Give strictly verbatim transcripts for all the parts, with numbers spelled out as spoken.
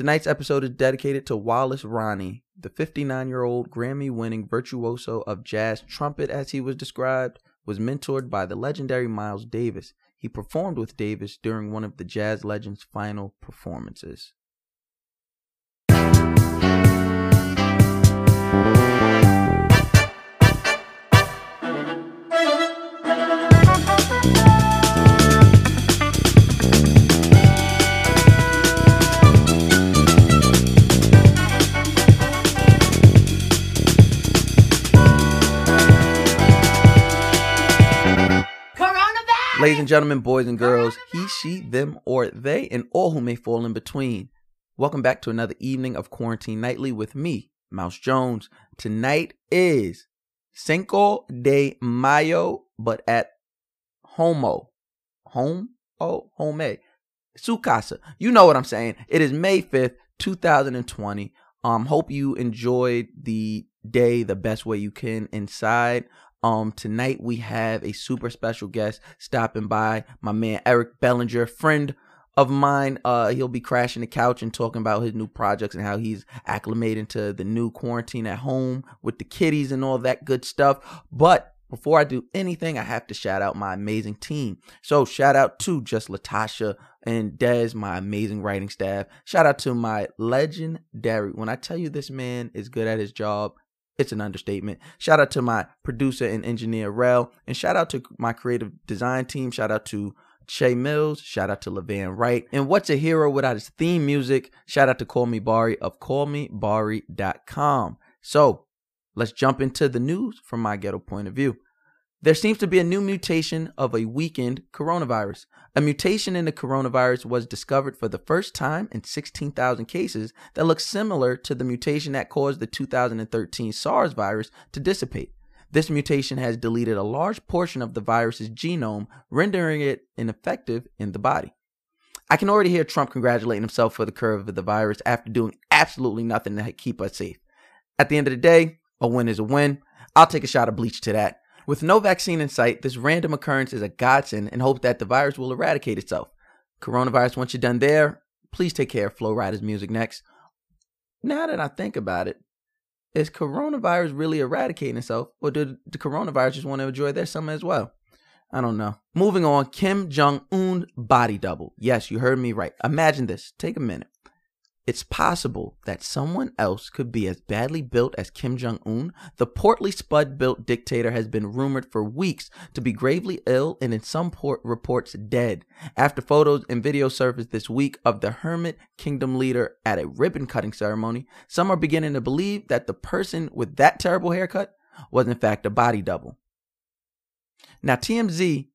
Tonight's episode is dedicated to Wallace Roney, the fifty-nine-year-old Grammy-winning virtuoso of jazz trumpet, as he was described, was mentored by the legendary Miles Davis. He performed with Davis during one of the jazz legend's final performances. Ladies and gentlemen, boys and girls, he, she, them, or they, and all who may fall in between. Welcome back to another evening of Quarantine Nightly with me, Mouse Jones. Tonight is Cinco de Mayo, but at Homo. Home? Oh, Home. Su casa. You know what I'm saying. It is May fifth, two thousand twenty. Um, hope you enjoyed the day the best way you can inside. Um, tonight we have a super special guest stopping by, my man Eric Bellinger, friend of mine. Uh, he'll be crashing the couch and talking about his new projects and how he's acclimating to the new quarantine at home with the kiddies and all that good stuff. But before I do anything, I have to shout out my amazing team. So shout out to just Latasha and Dez, my amazing writing staff. Shout out to my legendary, when I tell you this man is good at his job, it's an understatement. Shout out to my producer and engineer, Rel. And shout out to my creative design team. Shout out to Che Mills. Shout out to LeVan Wright. And what's a hero without his theme music? Shout out to Call Me Bari of call me bari dot com. So let's jump into the news from my ghetto point of view. There seems to be a new mutation of a weakened coronavirus. A mutation in the coronavirus was discovered for the first time in sixteen thousand cases that looks similar to the mutation that caused the two thousand thirteen SARS virus to dissipate. This mutation has deleted a large portion of the virus's genome, rendering it ineffective in the body. I can already hear Trump congratulating himself for the curve of the virus after doing absolutely nothing to keep us safe. At the end of the day, a win is a win. I'll take a shot of bleach to that. With no vaccine in sight, this random occurrence is a godsend and hope that the virus will eradicate itself. Coronavirus, once you're done there, please take care of Flo Rida's music next. Now that I think about it, is coronavirus really eradicating itself, or did the coronavirus just want to enjoy their summer as well? I don't know. Moving on, Kim Jong-un body double. Yes, you heard me right. Imagine this. Take a minute. It's possible that someone else could be as badly built as Kim Jong-un. The portly spud-built dictator has been rumored for weeks to be gravely ill and in some port reports dead, after photos and videos surfaced this week of the hermit kingdom leader at a ribbon-cutting ceremony. Some are beginning to believe that the person with that terrible haircut was in fact a body double. Now, T M Z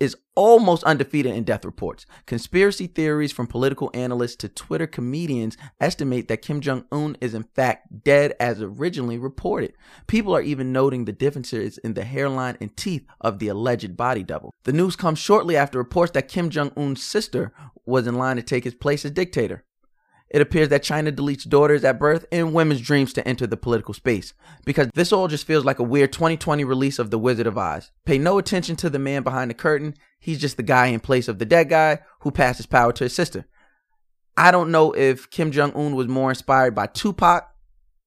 is almost undefeated in death reports. Conspiracy theories from political analysts to Twitter comedians estimate that Kim Jong-un is in fact dead as originally reported. People are even noting the differences in the hairline and teeth of the alleged body double. The news comes shortly after reports that Kim Jong-un's sister was in line to take his place as dictator. It appears that China deletes daughters at birth and women's dreams to enter the political space, because this all just feels like a weird twenty twenty release of The Wizard of Oz. Pay no attention to the man behind the curtain. He's just the guy in place of the dead guy who passes power to his sister. I don't know if Kim Jong-un was more inspired by Tupac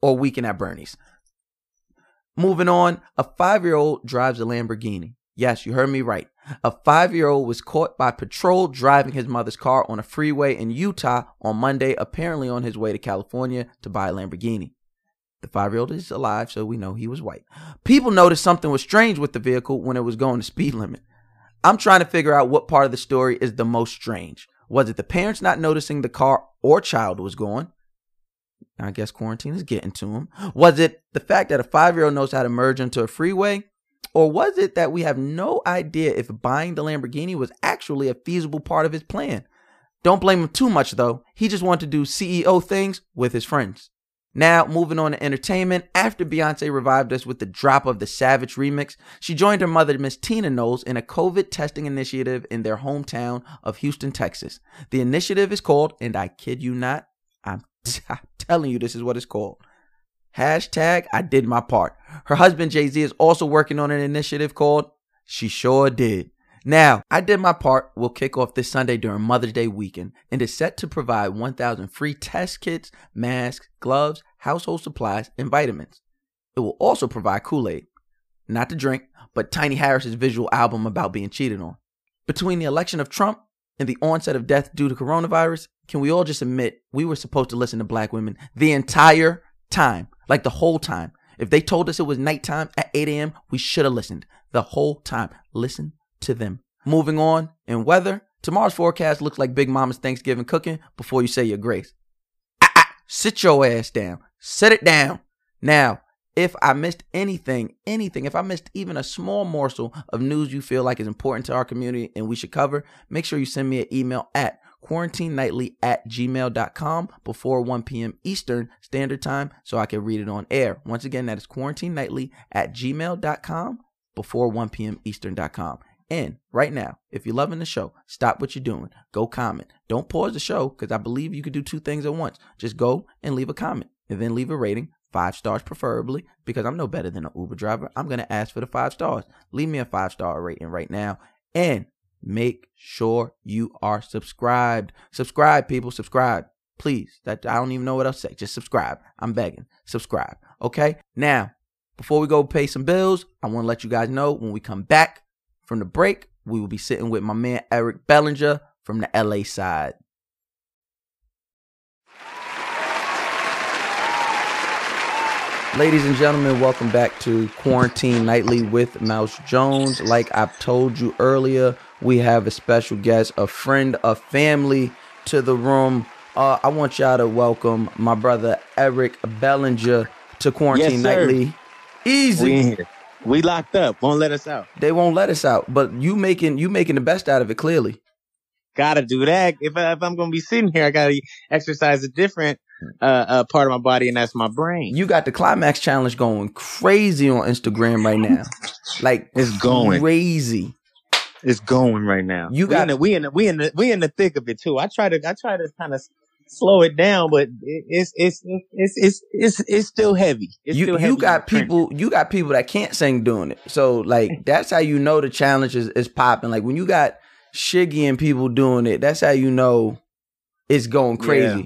or Weekend at Bernie's. Moving on, a five-year-old drives a Lamborghini. Yes, you heard me right. A five-year-old was caught by patrol driving his mother's car on a freeway in Utah on Monday, apparently on his way to California to buy a Lamborghini. The five-year-old is alive, so we know he was white. People noticed something was strange with the vehicle when it was going the speed limit. I'm trying to figure out what part of the story is the most strange. Was it the parents not noticing the car or child was going? I guess quarantine is getting to him. Was it the fact that a five-year-old knows how to merge into a freeway? Or was it that we have no idea if buying the Lamborghini was actually a feasible part of his plan? Don't blame him too much, though. He just wanted to do C E O things with his friends. Now, moving on to entertainment, after Beyonce revived us with the drop of the Savage remix, she joined her mother, Miss Tina Knowles, in a COVID testing initiative in their hometown of Houston, Texas. The initiative is called, and I kid you not, I'm, t- I'm telling you this is what it's called. Hashtag, I did my part. Her husband, Jay-Z, is also working on an initiative called She Sure Did. Now, I Did My Part will kick off this Sunday during Mother's Day weekend and is set to provide one thousand free test kits, masks, gloves, household supplies, and vitamins. It will also provide Kool-Aid, not to drink, but Tiny Harris's visual album about being cheated on. Between the election of Trump and the onset of death due to coronavirus, can we all just admit we were supposed to listen to black women the entire time, like the whole time? If they told us it was nighttime at eight a.m., we should have listened the whole time. Listen to them. Moving on, in weather, tomorrow's forecast looks like Big Mama's Thanksgiving cooking before you say your grace. Ah, ah, sit your ass down. Sit it down. Now, if I missed anything, anything, if I missed even a small morsel of news you feel like is important to our community and we should cover, make sure you send me an email at quarantine nightly at gmail dot com before one p.m. Eastern Standard Time so I can read it on air. Once again, that is quarantine nightly at gmail dot com before one p.m. Eastern dot com. And right now, if you're loving the show, stop what you're doing. Go comment. Don't pause the show because I believe you could do two things at once. Just go and leave a comment and then leave a rating. Five stars preferably, because I'm no better than an Uber driver. I'm going to ask for the five stars. Leave me a five-star rating right now. And make sure you are subscribed. Subscribe, people. Subscribe. Please. That I don't even know what else to say. Just subscribe. I'm begging. Subscribe. Okay? Now, before we go pay some bills, I want to let you guys know when we come back from the break, we will be sitting with my man Eric Bellinger from the L A side. Ladies and gentlemen, welcome back to Quarantine Nightly with Mouse Jones. Like I've told you earlier, we have a special guest, a friend, a family to the room. Uh, I want y'all to welcome my brother Eric Bellinger to Quarantine yes, Nightly. Easy. We in here. We locked up. Won't let us out. They won't let us out, but you making you making the best out of it, clearly. Gotta do that. If, I, if I'm going to be sitting here, I gotta exercise a different uh, uh, part of my body, and that's my brain. You got the Climax Challenge going crazy on Instagram right now. Like it's going crazy. It's going right now. You got we in the, we in the, we in the, we in the thick of it too. I try to I try to kind of slow it down, but it's it's it's it's it's it's still heavy. It's you still heavy you got people you got people that can't sing doing it. So like that's how you know the challenge is is popping. Like when you got Shiggy and people doing it, that's how you know it's going crazy. Yeah.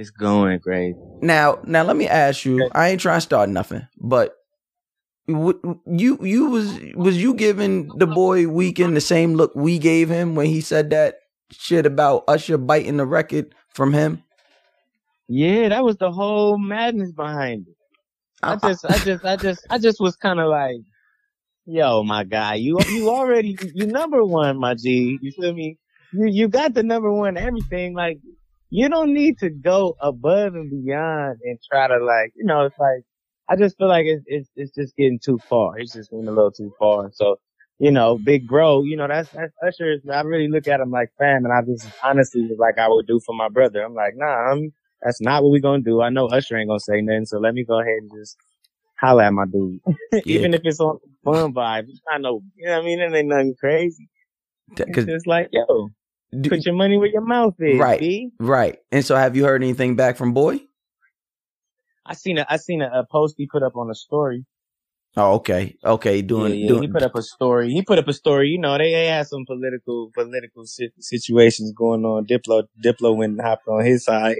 It's going crazy. Now, now let me ask you. I ain't trying to start nothing, but w- you you was was you giving the boy Weekend the same look we gave him when he said that shit about Usher biting the record from him? Yeah, that was the whole madness behind it. I just, I just, I just, I just was kind of like, yo, my guy, you you already you number one, my G. You feel me? You you got the number one everything. Like you don't need to go above and beyond and try to like you know. It's like I just feel like it's it's, it's just getting too far. It's just getting a little too far. So you know, big bro, you know that's that's Usher's. I really look at him like fam, and I just honestly like I would do for my brother. I'm like, nah, I'm, that's not what we gonna do. I know Usher ain't gonna say nothing, so let me go ahead and just holla at my dude. Yeah. Even if it's on fun vibe. I know, you know what I mean? It ain't nothing crazy. It's just like, yo, do, put your money where your mouth is. Right. B. Right. And so have you heard anything back from Boy? I seen a, I seen a, a post he put up on a story. Oh, okay. Okay. Doing, yeah, yeah. doing. He put up a story. He put up a story. You know, they, they had some political, political situations going on. Diplo, Diplo went and hopped on his side.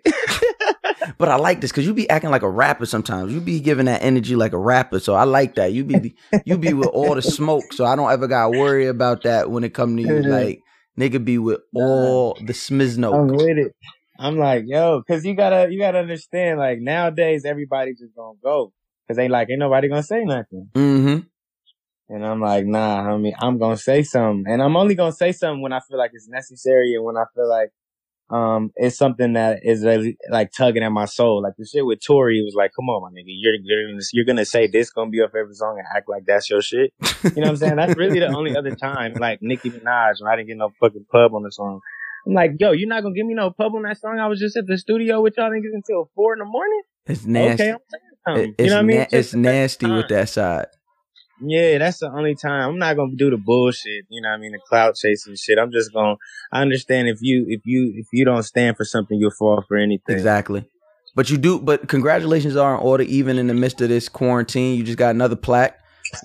But I like this because you be acting like a rapper sometimes. You be giving that energy like a rapper, so I like that. You be you be with all the smoke, so I don't ever gotta worry about that when it come to you. Like nigga be with all the smizno. I'm with it. I'm like yo, because you gotta you gotta understand. Like nowadays, everybody just gonna go because they like ain't nobody gonna say nothing. Mm-hmm. And I'm like nah, homie, I'm gonna say something, and I'm only gonna say something when I feel like it's necessary and when I feel like. Um, it's something that is like, like tugging at my soul. Like the shit with Tory, it was like, come on, my nigga, you're, you're, you're going to say this going to be your favorite song and act like that's your shit. You know what I'm saying? That's really the only other time, like Nicki Minaj, when I didn't get no fucking pub on the song. I'm like, yo, you're not going to give me no pub on that song. I was just at the studio with y'all niggas until four in the morning. It's nasty. Okay, I'm saying it's, you know what I mean? It's, it's nasty with that side. Yeah, that's the only time. I'm not gonna do the bullshit, you know what I mean, the clout chasing shit. I'm just gonna I understand if you if you if you don't stand for something, you'll fall for anything. Exactly. But you do but congratulations are in order even in the midst of this quarantine. You just got another plaque.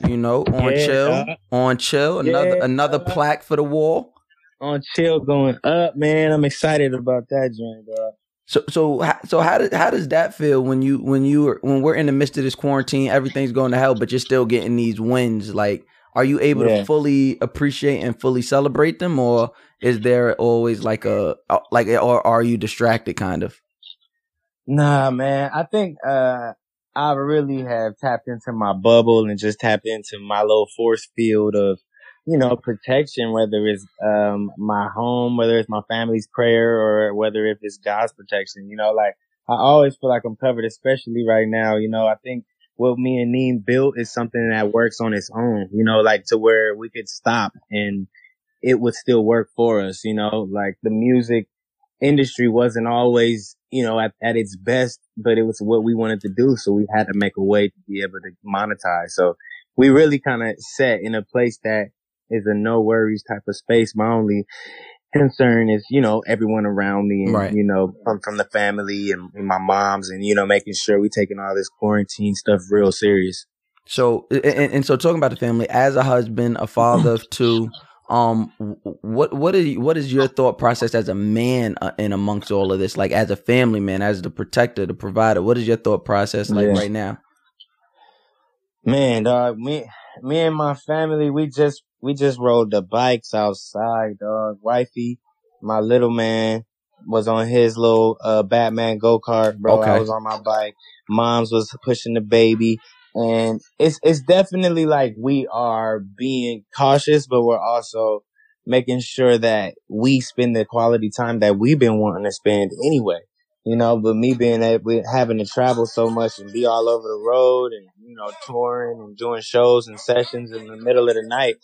You know, on yeah, chill, uh, on chill. Another yeah, another uh, plaque for the wall. On chill, going up, man. I'm excited about that joint, dog. So so so how does how does that feel when you when you are, when we're in the midst of this quarantine, everything's going to hell, but you're still getting these wins? Like, are you able yeah. to fully appreciate and fully celebrate them, or is there always like a like or are you distracted, kind of? Nah, man. I think uh, I really have tapped into my bubble and just tapped into my little force field of, you know, protection, whether it's um my home, whether it's my family's prayer, or whether if it's God's protection. You know, like, I always feel like I'm covered, especially right now. You know, I think what me and Neem built is something that works on its own, you know, like to where we could stop and it would still work for us. You know, like the music industry wasn't always, you know, at, at its best, but it was what we wanted to do. So we had to make a way to be able to monetize. So we really kind of set in a place that is a no worries type of space. My only concern is, you know, everyone around me and, right. you know, from, from the family and, and my mom's and, you know, making sure we're taking all this quarantine stuff real serious. So, and, and so talking about the family, as a husband, a father of two, um, what, what is, what is your thought process as a man uh, in amongst all of this? Like, as a family man, as the protector, the provider, what is your thought process like yeah. right now? Man, dog, me, me and my family, we just, We just rode the bikes outside, dog. Wifey, my little man, was on his little uh, Batman go-kart, bro. Okay. I was on my bike. Moms was pushing the baby. And it's it's definitely like we are being cautious, but we're also making sure that we spend the quality time that we've been wanting to spend anyway. You know, but me being able, having to travel so much and be all over the road and, you know, touring and doing shows and sessions in the middle of the night,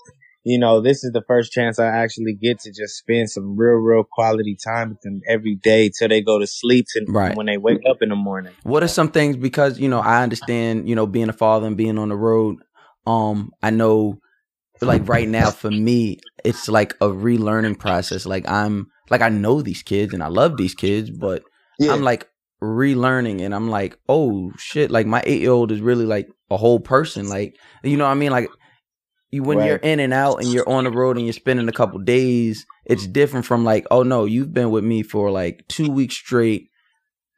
you know, this is the first chance I actually get to just spend some real, real quality time with them every day till they go to sleep and right. when they wake up in the morning. What are some things, because, you know, I understand, you know, being a father and being on the road, um, I know, like, right now for me, it's like a relearning process. Like, I'm, like, I know these kids and I love these kids, but yeah. I'm like relearning and I'm like, oh shit, like my eight-year-old is really like a whole person. Like, you know what I mean? Like, You when right. you're in and out and you're on the road and you're spending a couple days, it's different from like, oh no, you've been with me for like two weeks straight.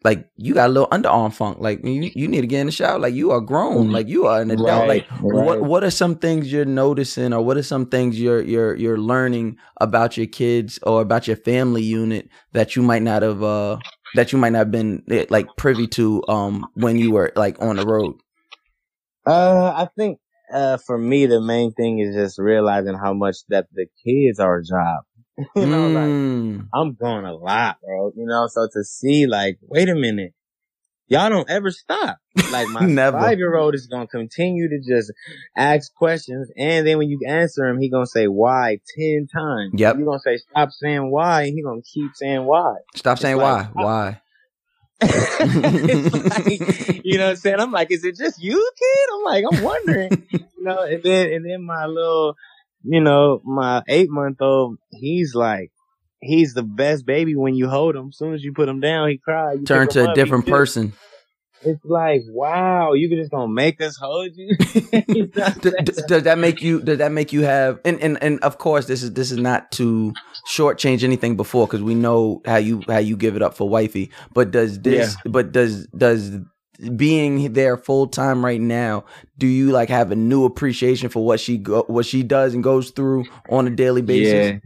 Like, you got a little underarm funk. Like, you, you need to get in the shower. Like, you are grown. Like, you are an adult. Right. Like, right. what what are some things you're noticing, or what are some things you're you're you're learning about your kids or about your family unit that you might not have uh that you might not have been like privy to um when you were like on the road? Uh, I think. Uh, for me, the main thing is just realizing how much that the kids are a job. you know, mm. like, I'm going a lot, bro. You know, so to see, like, wait a minute, y'all don't ever stop. Like, my five-year-old is going to continue to just ask questions, and then when you answer him, he going to say why ten times. Yep. You're going to say, stop saying why, and he going to keep saying why. Stop it's saying like, why, why. It's like, you know what I'm saying? I'm like, is it just you, kid? I'm like, I'm wondering. You know, and then and then my little, you know, my eight month old, he's like, he's the best baby when you hold him. As soon as you put him down, he cries. You turn to a up, different person. It's like, wow, you just gonna make us hold you? You know, does, does that make you? Does that make you have? And and and of course, this is this is not to shortchange anything before, because we know how you how you give it up for wifey. But does this? Yeah. But does does being there full time right now? Do you like have a new appreciation for what she go, what she does and goes through on a daily basis?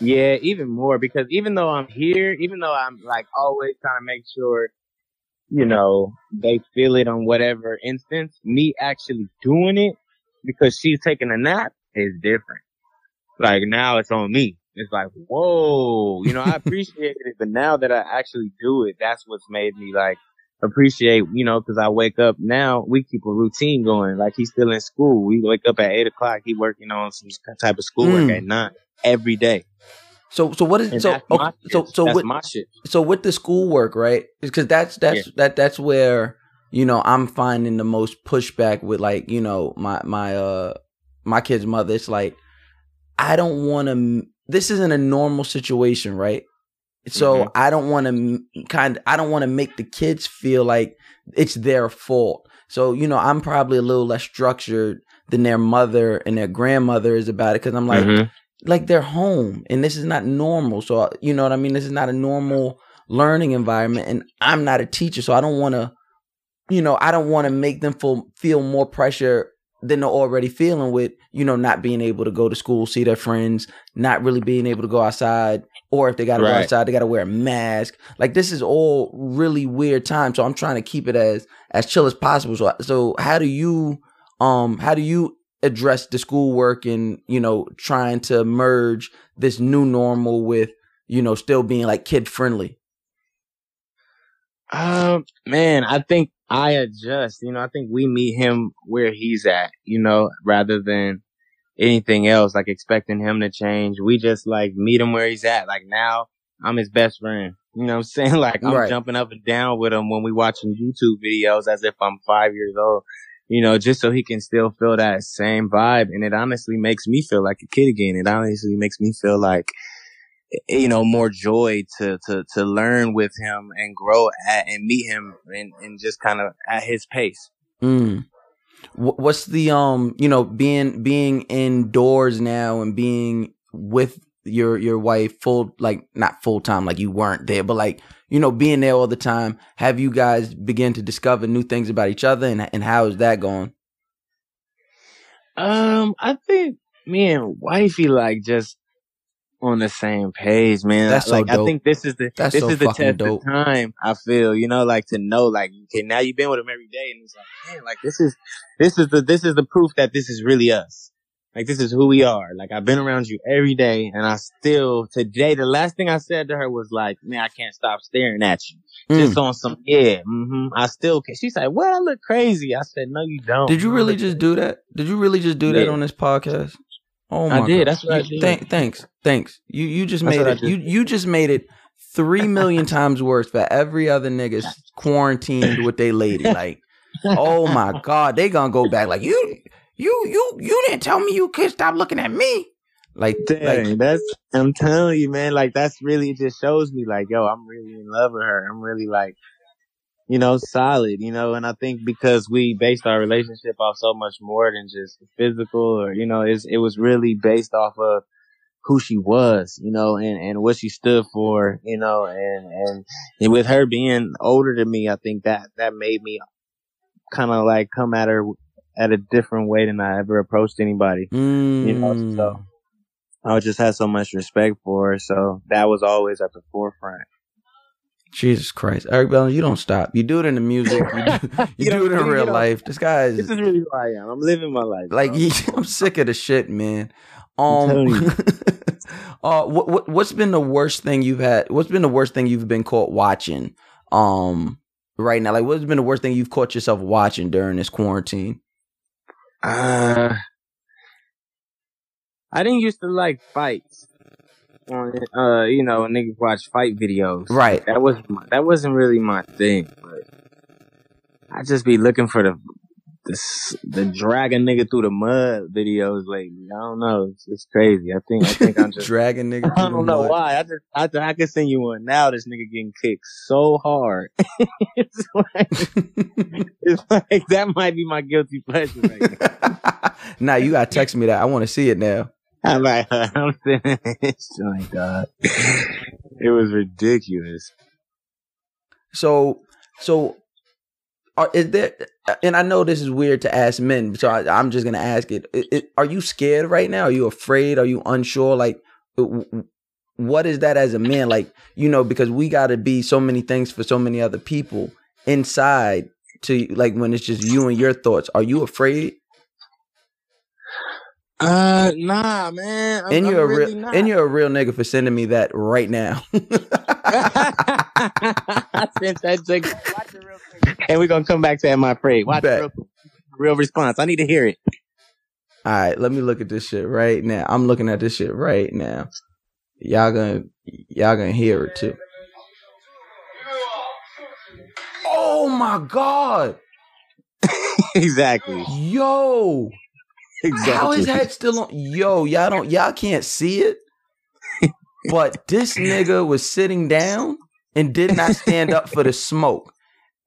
Yeah. Yeah, even more, because even though I'm here, even though I'm like always trying to make sure, you know, they feel it on whatever instance, me actually doing it because she's taking a nap is different. Like, now it's on me. It's like, whoa, you know, I appreciate it. But now that I actually do it, that's what's made me like appreciate, you know, because I wake up now, we keep a routine going. Like, he's still in school. We wake up at eight o'clock. He working on some type of schoolwork mm. at nine every day. So so what is and so that's okay, so so that's with my shit. So with the schoolwork, right? Because that's that's yeah. that that's where, you know, I'm finding the most pushback with, like, you know, my my uh my kid's mother. It's like, I don't want to. This isn't a normal situation, right? So mm-hmm. I don't want to kind of, I don't want to make the kids feel like it's their fault. So, you know, I'm probably a little less structured than their mother and their grandmother is about it. Because I'm like, mm-hmm. like they're home and this is not normal. So, you know what I mean? This is not a normal learning environment. And I'm not a teacher, so I don't want to, you know, I don't want to make them feel, feel more pressure than they're already feeling with, you know, not being able to go to school, see their friends, not really being able to go outside. Or if they got to right. go outside, they got to wear a mask. Like, this is all really weird time. So I'm trying to keep it as as chill as possible. So, so how do you um how do you address the schoolwork and, you know, trying to merge this new normal with, you know, still being like kid friendly? Um, man, I think I adjust. You know, I think we meet him where he's at, you know, rather than anything else, like expecting him to change. We just like meet him where he's at. Like now I'm his best friend. You know what I'm saying? Like I'm right. jumping up and down with him when we watching YouTube videos as if I'm five years old, you know, just so he can still feel that same vibe. And it honestly makes me feel like a kid again. It honestly makes me feel like, you know, more joy to, to, to learn with him and grow at and meet him and, and just kind of at his pace. Mm. What's the, um, you know, being, being indoors now and being with your, your wife full, like not full time, like you weren't there, but like, you know, being there all the time, have you guys begin to discover new things about each other and, and how is that going? Um, I think me and wifey, like just on the same page, man. That's like, so dope. I think this is the, That's this so is the test dope. of time, I feel, you know, like to know, like, okay, now you've been with him every day and it's like, man, like this is, this is the, this is the proof that this is really us. Like, this is who we are. Like, I've been around you every day and I still, today, the last thing I said to her was like, man, I can't stop staring at you. Mm. Just on some, yeah, mm-hmm. I still can. She's like, well, I look crazy. I said, no, you don't. Did you really just do that? Did you really just do yeah. that on this podcast? Oh my I did. God. That's what I did. Th- thanks. Thanks. You you just That's made it. You you just made it three million times worse for every other niggas quarantined with their lady. Like, oh my God, they gonna go back. Like you you you you didn't tell me you could stop looking at me. Like, Dang, like that's I'm telling you, man. Like that's really it. Just shows me, like, yo, I'm really in love with her. I'm really like, you know, solid, you know, and I think because we based our relationship off so much more than just physical or, you know, it's, it was really based off of who she was, you know, and, and what she stood for, you know, and, and, and with her being older than me, I think that, that made me kind of like come at her at a different way than I ever approached anybody, mm. you know, so I just had so much respect for her. So that was always at the forefront. Jesus Christ, Eric Bellinger, you don't stop. You do it in the music. You do, you you do it in real life. This guy is. This is really who I am. I'm living my life. Like you, I'm sick of the shit, man. Um, uh, what what what's been the worst thing you've had? What's been the worst thing you've been caught watching? Um, right now, like what's been the worst thing you've caught yourself watching during this quarantine? Uh, I didn't used to like fights. Uh, you know, niggas watch fight videos. Right. That was my, that wasn't really my thing. But I just be looking for the the, the dragging nigga through the mud videos lately. I don't know. It's, it's crazy. I think I think I'm just dragging nigga. I don't know mud. why. I just I, I can send you one now. This nigga getting kicked so hard. it's like it's like that might be my guilty pleasure right now. Nah, you gotta text me that. I want to see it now. I'm like, I'm sitting in this joint, dog. It was ridiculous. So, so are, is there, and I know this is weird to ask men, so I, I'm just going to ask it. It, it. Are you scared right now? Are you afraid? Are you unsure? Like, what is that as a man? Like, you know, because we got to be so many things for so many other people inside to like when it's just you and your thoughts. Are you afraid? Uh, nah, man. I'm, and you're I'm a really real, not. and you're a real nigga for sending me that right now. I sent that jig. Watch it real quick. And we're gonna come back to that, my friend. Watch Bet. it real quick. Real response. I need to hear it. All right, let me look at this shit right now. I'm looking at this shit right now. Y'all gonna, y'all gonna hear it too. Oh my God. Exactly. Yo. Exactly. How is that still on? Yo, y'all don't, y'all can't see it. But this nigga was sitting down and did not stand up for the smoke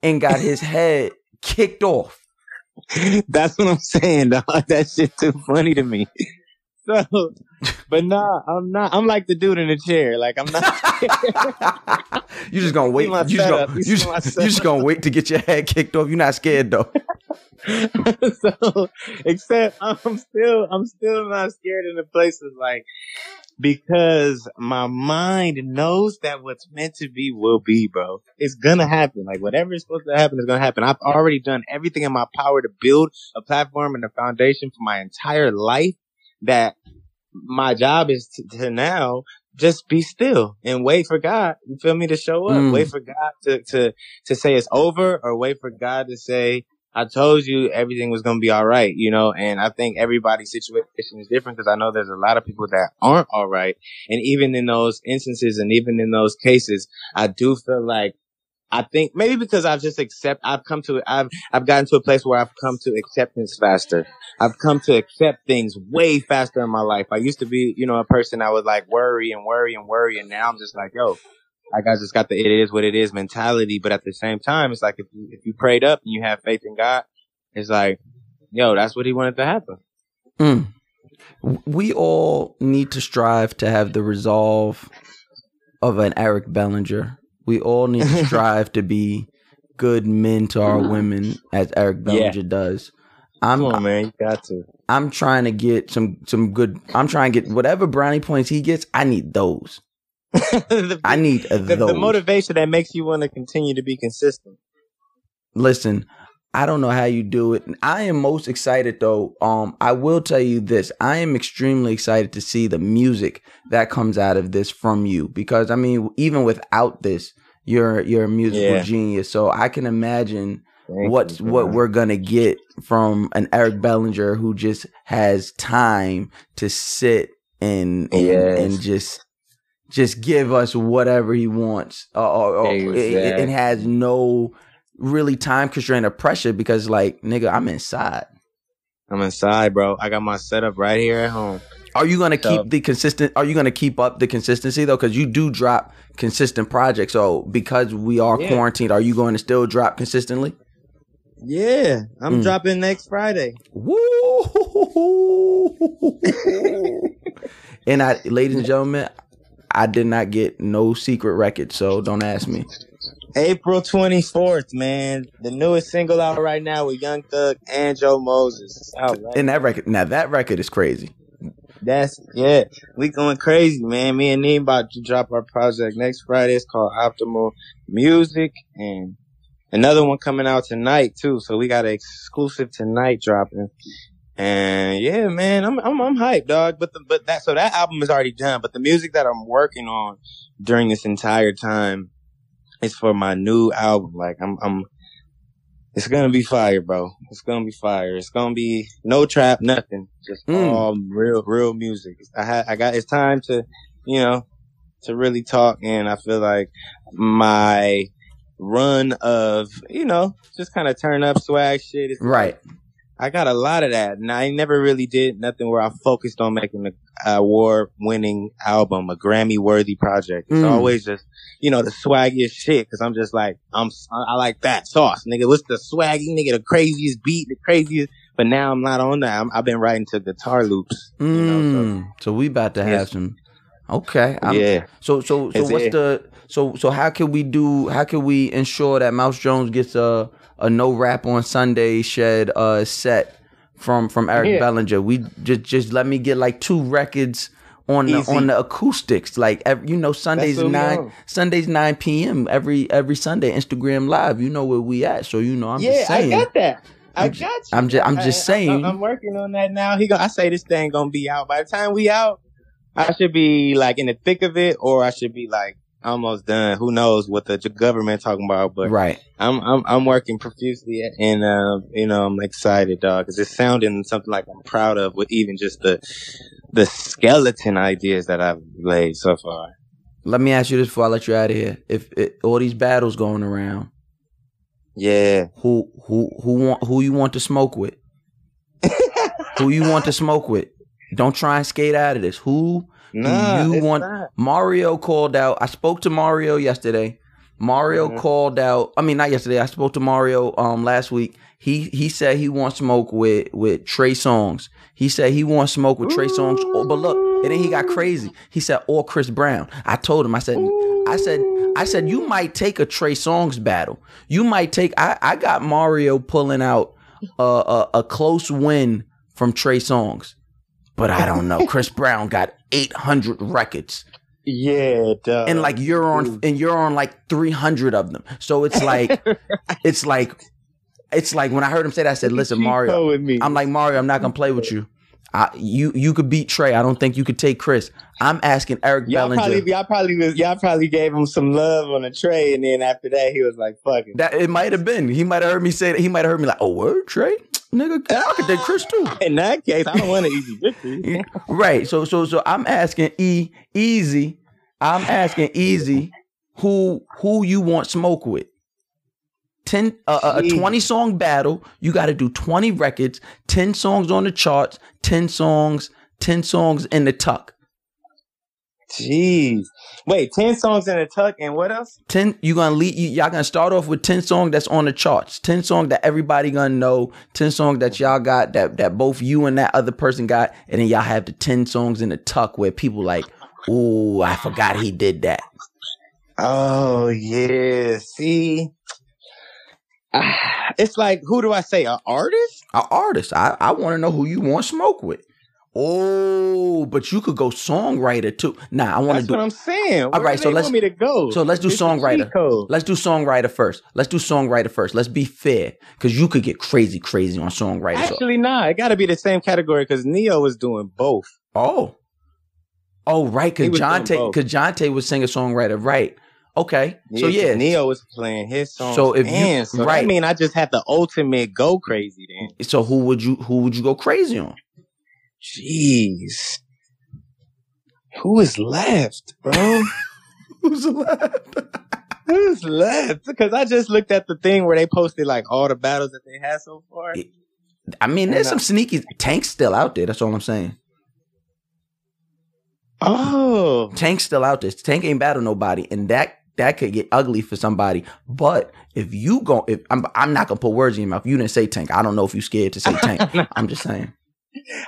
and got his head kicked off. That's what I'm saying, dog. That shit too funny to me. So, but nah, I'm not. I'm like the dude in the chair. Like I'm not. You just gonna wait. You just gonna, you just, you just gonna wait to get your head kicked off. You're not scared though. So, except I'm still, I'm still not scared in the places like because my mind knows that what's meant to be will be, bro. It's gonna happen. Like whatever is supposed to happen is gonna happen. I've already done everything in my power to build a platform and a foundation for my entire life. That my job is to, to now just be still and wait for God, you feel me, to show up. Mm. Wait for God to, to, to say it's over, or wait for God to say, I told you everything was going to be all right, you know? And I think everybody's situation is different because I know there's a lot of people that aren't all right. And even in those instances and even in those cases, I do feel like I think maybe because I've just accept, I've come to, I've, I've gotten to a place where I've come to acceptance faster. I've come to accept things way faster in my life. I used to be, you know, a person I would like worry and worry and worry. And now I'm just like, yo, like I just got the, it is what it is mentality. But at the same time, it's like, if you, if you prayed up and you have faith in God, it's like, yo, that's what he wanted to happen. Mm. We all need to strive to have the resolve of an Eric Bellinger. We all need to strive to be good men to our women, as Eric Bellinger yeah. does. I'm, Come on, man, you got to. I'm trying to get some some good. I'm trying to get whatever brownie points he gets. I need those. the, I need the, those. The motivation that makes you want to continue to be consistent. Listen, I don't know how you do it. I am most excited though. Um, I will tell you this. I am extremely excited to see the music that comes out of this from you, because I mean, even without this, you're you're a musical yeah. genius. So I can imagine Thank what's you, what we're gonna get from an Eric Bellinger who just has time to sit and yes. and, and just just give us whatever he wants, or, or, exactly. or, and has no. Really time constraint or pressure, because like nigga, I'm inside. I'm inside, bro. I got my setup right here at home. Are you gonna so, keep the consistent? Are you gonna keep up the consistency though? Because you do drop consistent projects. So because we are yeah. quarantined, are you going to still drop consistently? Yeah, I'm mm. dropping next Friday. Woo! And I, ladies and gentlemen, I did not get no secret record, so don't ask me. April twenty-fourth, man. The newest single out right now with Young Thug and Joe Moses. Out, right? And that record, now that record is crazy. That's, yeah. We going crazy, man. Me and Neem about to drop our project next Friday. It's called Optimal Music. And another one coming out tonight, too. So we got an exclusive tonight dropping. And yeah, man, I'm, I'm, I'm hyped, dog. But the, but that, so that album is already done. But the music that I'm working on during this entire time, it's for my new album. Like I'm, I'm, it's going to be fire, bro. It's going to be fire. It's going to be no trap, nothing. Just mm. all real, real music. I had, I got, it's time to, you know, to really talk. And I feel like my run of, you know, just kind of turn up swag shit. Is right. Like, I got a lot of that. And I never really did nothing where I focused on making an award-winning album, a Grammy-worthy project. It's mm. always just, you know, the swaggiest shit, because I'm just like, I'm, I like that sauce, nigga. What's the swaggy, nigga, the craziest beat, the craziest. But now I'm not on that. I'm, I've been writing to guitar loops. You mm. know, so. so we about to have yes. some. Okay. I'm, yeah. So, so, so it's what's it. the, so, so how can we do, how can we ensure that Mouse Jones gets a, a no rap on Sunday shed uh, set from, from Eric yeah. Bellinger? We just, just let me get like two records on Easy. the on the acoustics, like every, you know, Sundays nine Sundays nine p m every every Sunday Instagram Live. You know where we at, so you know I'm yeah, just saying. Yeah, I got that. I I'm got you. I'm just I'm I, just saying. I, I'm working on that now. He go, I say this thing gonna be out by the time we out. I should be like in the thick of it, or I should be like almost done. Who knows what the government talking about? But right, I'm I'm I'm working profusely, and uh, you know I'm excited, dog, because it's sounding something like I'm proud of, with even just the. the skeleton ideas that I've laid so far. Let me ask you this before I let you out of here. If it, all these battles going around, yeah, who who who want who you want to smoke with? Who you want to smoke with? Don't try and skate out of this. Who nah, do you want? Not. Mario called out. I spoke to Mario yesterday. Mario mm-hmm. called out. I mean, not yesterday. I spoke to Mario um last week. He he said he wants smoke with with Trey Songz. He said he wants smoke with Ooh. Trey Songz. Oh, but look, and then he got crazy. He said, or Chris Brown. I told him. I said, Ooh. I said, I said, you might take a Trey Songz battle. You might take. I I got Mario pulling out a a, a close win from Trey Songz, but I don't know. Chris Brown got eight hundred records. Yeah, duh. And like you're on, Dude. and you're on like three hundred of them. So it's like, it's like, it's like when I heard him say that, I said, "Listen, Mario, I'm like Mario, I'm not gonna play with you. I, you you could beat Trey. I don't think you could take Chris. I'm asking Eric y'all Bellinger. Probably, y'all probably was, y'all probably gave him some love on a Trey, and then after that, he was like, "Fuck it." That it might have been. He might have heard me say that. He might have heard me like, "Oh, word, Trey." Nigga, I could take Chris too. In that case, I don't want an easy victory. Right. So, so, so I'm asking E Easy. I'm asking Easy who who you want smoke with. Ten uh, a twenty song battle. You got to do twenty records, ten songs on the charts, ten songs, ten songs in the tuck. Jeez. Wait, ten songs in a tuck and what else? Ten. You gonna lead. Y- y'all gonna start off with ten songs that's on the charts. Ten songs that everybody gonna know. Ten songs that y'all got that that both you and that other person got, and then y'all have the ten songs in the tuck where people like, ooh, I forgot he did that. Oh yeah. See, ah, it's like, who do I say? An artist? An artist. I I want to know who you want smoke with. Oh, but you could go songwriter too. Nah, I want to do. That's what I'm saying. Where all right, so let's want me to go. So let's do it's songwriter. Let's do songwriter first. Let's do songwriter first. Let's be fair, because you could get crazy, crazy on songwriter. Actually, so. nah, it got to be the same category because Neo was doing both. Oh, oh right, because Jonte, because Jonte was singer songwriter, right? Okay, yeah, so yeah, Neo was playing his song. So if Man, you, so right, I mean, I just had the ultimate go crazy then. So who would you, who would you go crazy on? Jeez, who is left, bro? Who's left? Who's left? Because I just looked at the thing where they posted like all the battles that they had so far. I mean, there's and some I- sneaky Tank's still out there. That's all I'm saying. Oh, Tank's still out there. Tank ain't battle nobody, and that that could get ugly for somebody. But if you go, if I'm, I'm not gonna put words in your mouth. You didn't say Tank. I don't know if you scared to say Tank. No. I'm just saying.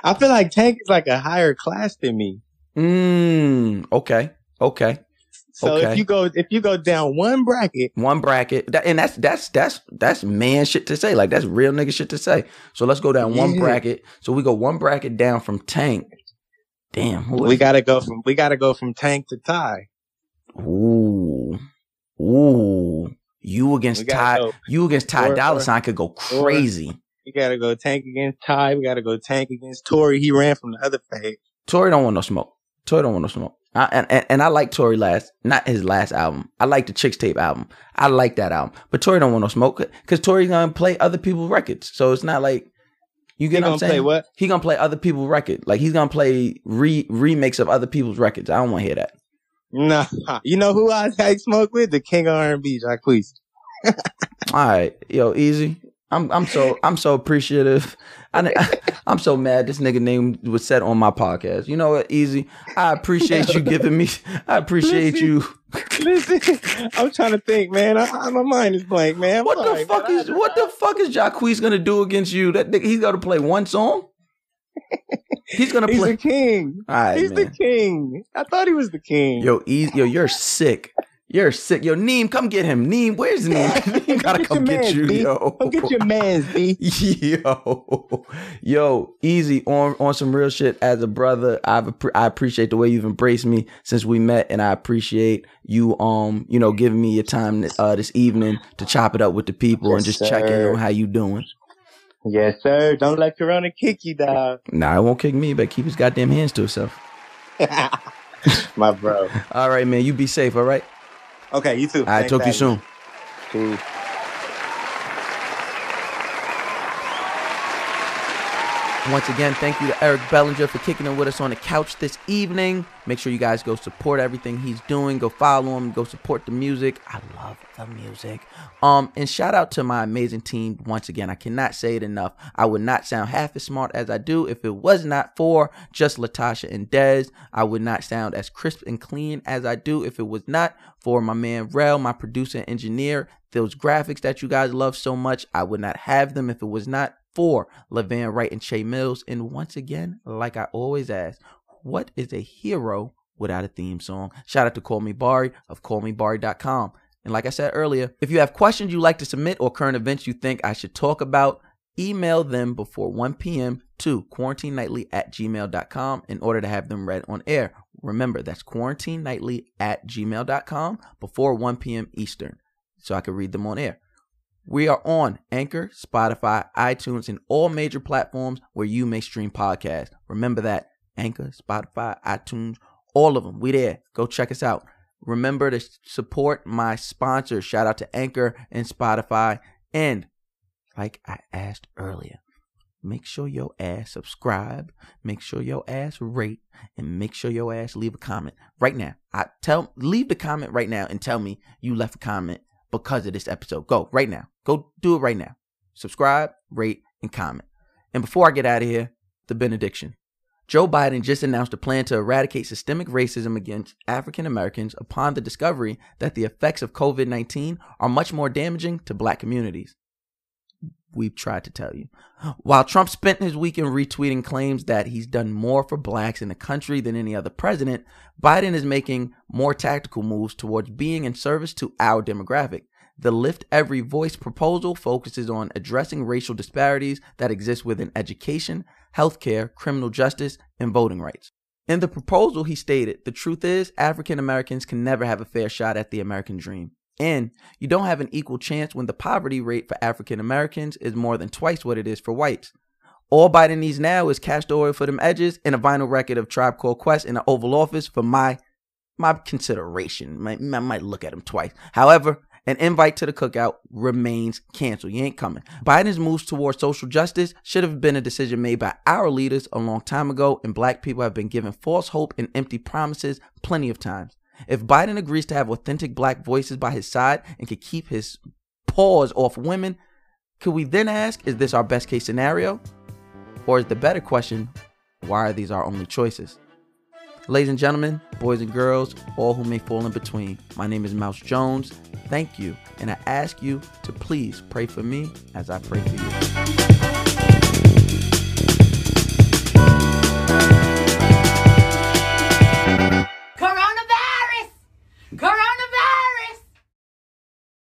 I feel like Tank is like a higher class than me. Mm, okay. Okay. So okay. if you go if you go down one bracket. One bracket. That, and that's that's that's that's man shit to say. Like that's real nigga shit to say. So let's go down yeah. one bracket. So we go one bracket down from Tank. Damn. Who we is gotta it? go from we gotta go from Tank to Ty. Ooh. Ooh. You against Ty go. you against Ty Dolla Sign could go crazy. Or, We gotta go Tank against Ty. We gotta go Tank against Tory. He ran from the other page. Tory don't want no smoke. Tory don't want no smoke. I, and, and and I like Tory last, not his last album. I like the Chicks Tape album. I like that album. But Tory don't want no smoke because Tory's gonna play other people's records. So it's not like you get he what I'm saying. Play what? He gonna play other people's records. Like he's gonna play re remakes of other people's records. I don't want to hear that. Nah, you know who I take smoke with? The King of R and B, Jacquees. All right, yo, easy. I'm I'm so I'm so appreciative. I, I, I'm so mad this nigga name was said on my podcast. You know what, Easy? I appreciate you giving me. I appreciate listen, you. Listen, I'm trying to think, man. I, my mind is blank, man. What Sorry, the fuck man. is what the fuck is Jacquees gonna do against you? That nigga, he's gonna play one song. He's gonna play. He's the king. All right, he's man. the king. I thought he was the king. Yo, Easy, yo, you're sick. You're sick. Yo, Neem, come get him. Neem, where's Neem? Neem gotta come get you, yo. Come get your man's, B. Yo. Yo, Easy, on, on some real shit, as a brother, I've, I appreciate the way you've embraced me since we met, and I appreciate you, um, you know, giving me your time uh, this evening to chop it up with the people yes, and just sir. check in on how you doing. Yes, sir. Don't let Corona kick you, dog. Nah, it won't kick me, but keep his goddamn hands to himself. My bro. All right, man. You be safe, all right? Okay, you too. I talk to you soon. Peace. Once again, thank you to Eric Bellinger for kicking it with us on the couch this evening. Make sure you guys go support everything he's doing. Go follow him. Go support the music. I love the music. Um, and shout out to my amazing team. Once again, I cannot say it enough. I would not sound half as smart as I do if it was not for just Latasha and Dez. I would not sound as crisp and clean as I do if it was not for my man Rel, my producer and engineer. Those graphics that you guys love so much, I would not have them if it was not for LeVan Wright and Che Mills. And once again, like I always ask, what is a hero without a theme song? Shout out to Call Me Bari of call me bari dot com. And like I said earlier, if you have questions you'd like to submit or current events you think I should talk about, email them before one p.m. to quarantine nightly at gmail dot com in order to have them read on air. Remember, that's quarantine nightly at gmail dot com before one p.m. Eastern, so I can read them on air. We are on Anchor, Spotify, iTunes, and all major platforms where you may stream podcasts. Remember that. Anchor, Spotify, iTunes, all of them. We there. Go check us out. Remember to support my sponsors. Shout out to Anchor and Spotify. And like I asked earlier, make sure your ass subscribe. Make sure your ass rate. And make sure your ass leave a comment right now. I tell leave the comment right now and tell me you left a comment because of this episode. Go right now. Go do it right now. Subscribe, rate, and comment. And before I get out of here, the benediction. Joe Biden just announced a plan to eradicate systemic racism against African Americans upon the discovery that the effects of covid nineteen are much more damaging to black communities. We've tried to tell you. While Trump spent his weekend retweeting claims that he's done more for blacks in the country than any other president, Biden is making more tactical moves towards being in service to our demographic. The Lift Every Voice proposal focuses on addressing racial disparities that exist within education, healthcare, criminal justice, and voting rights. In the proposal, he stated, "The truth is, African Americans can never have a fair shot at the American dream. And you don't have an equal chance when the poverty rate for African Americans is more than twice what it is for whites. All Biden needs now is castor oil for them edges and a vinyl record of Tribe Called Quest in the Oval Office for my my consideration. I might look at him twice. However, an invite to the cookout remains canceled. You ain't coming." Biden's moves towards social justice should have been a decision made by our leaders a long time ago, and black people have been given false hope and empty promises plenty of times. If Biden agrees to have authentic black voices by his side and could keep his paws off women, could we then ask, is this our best case scenario? Or is the better question, why are these our only choices? Ladies and gentlemen, boys and girls, all who may fall in between, my name is Mouse Jones. Thank you, and I ask you to please pray for me as I pray for you.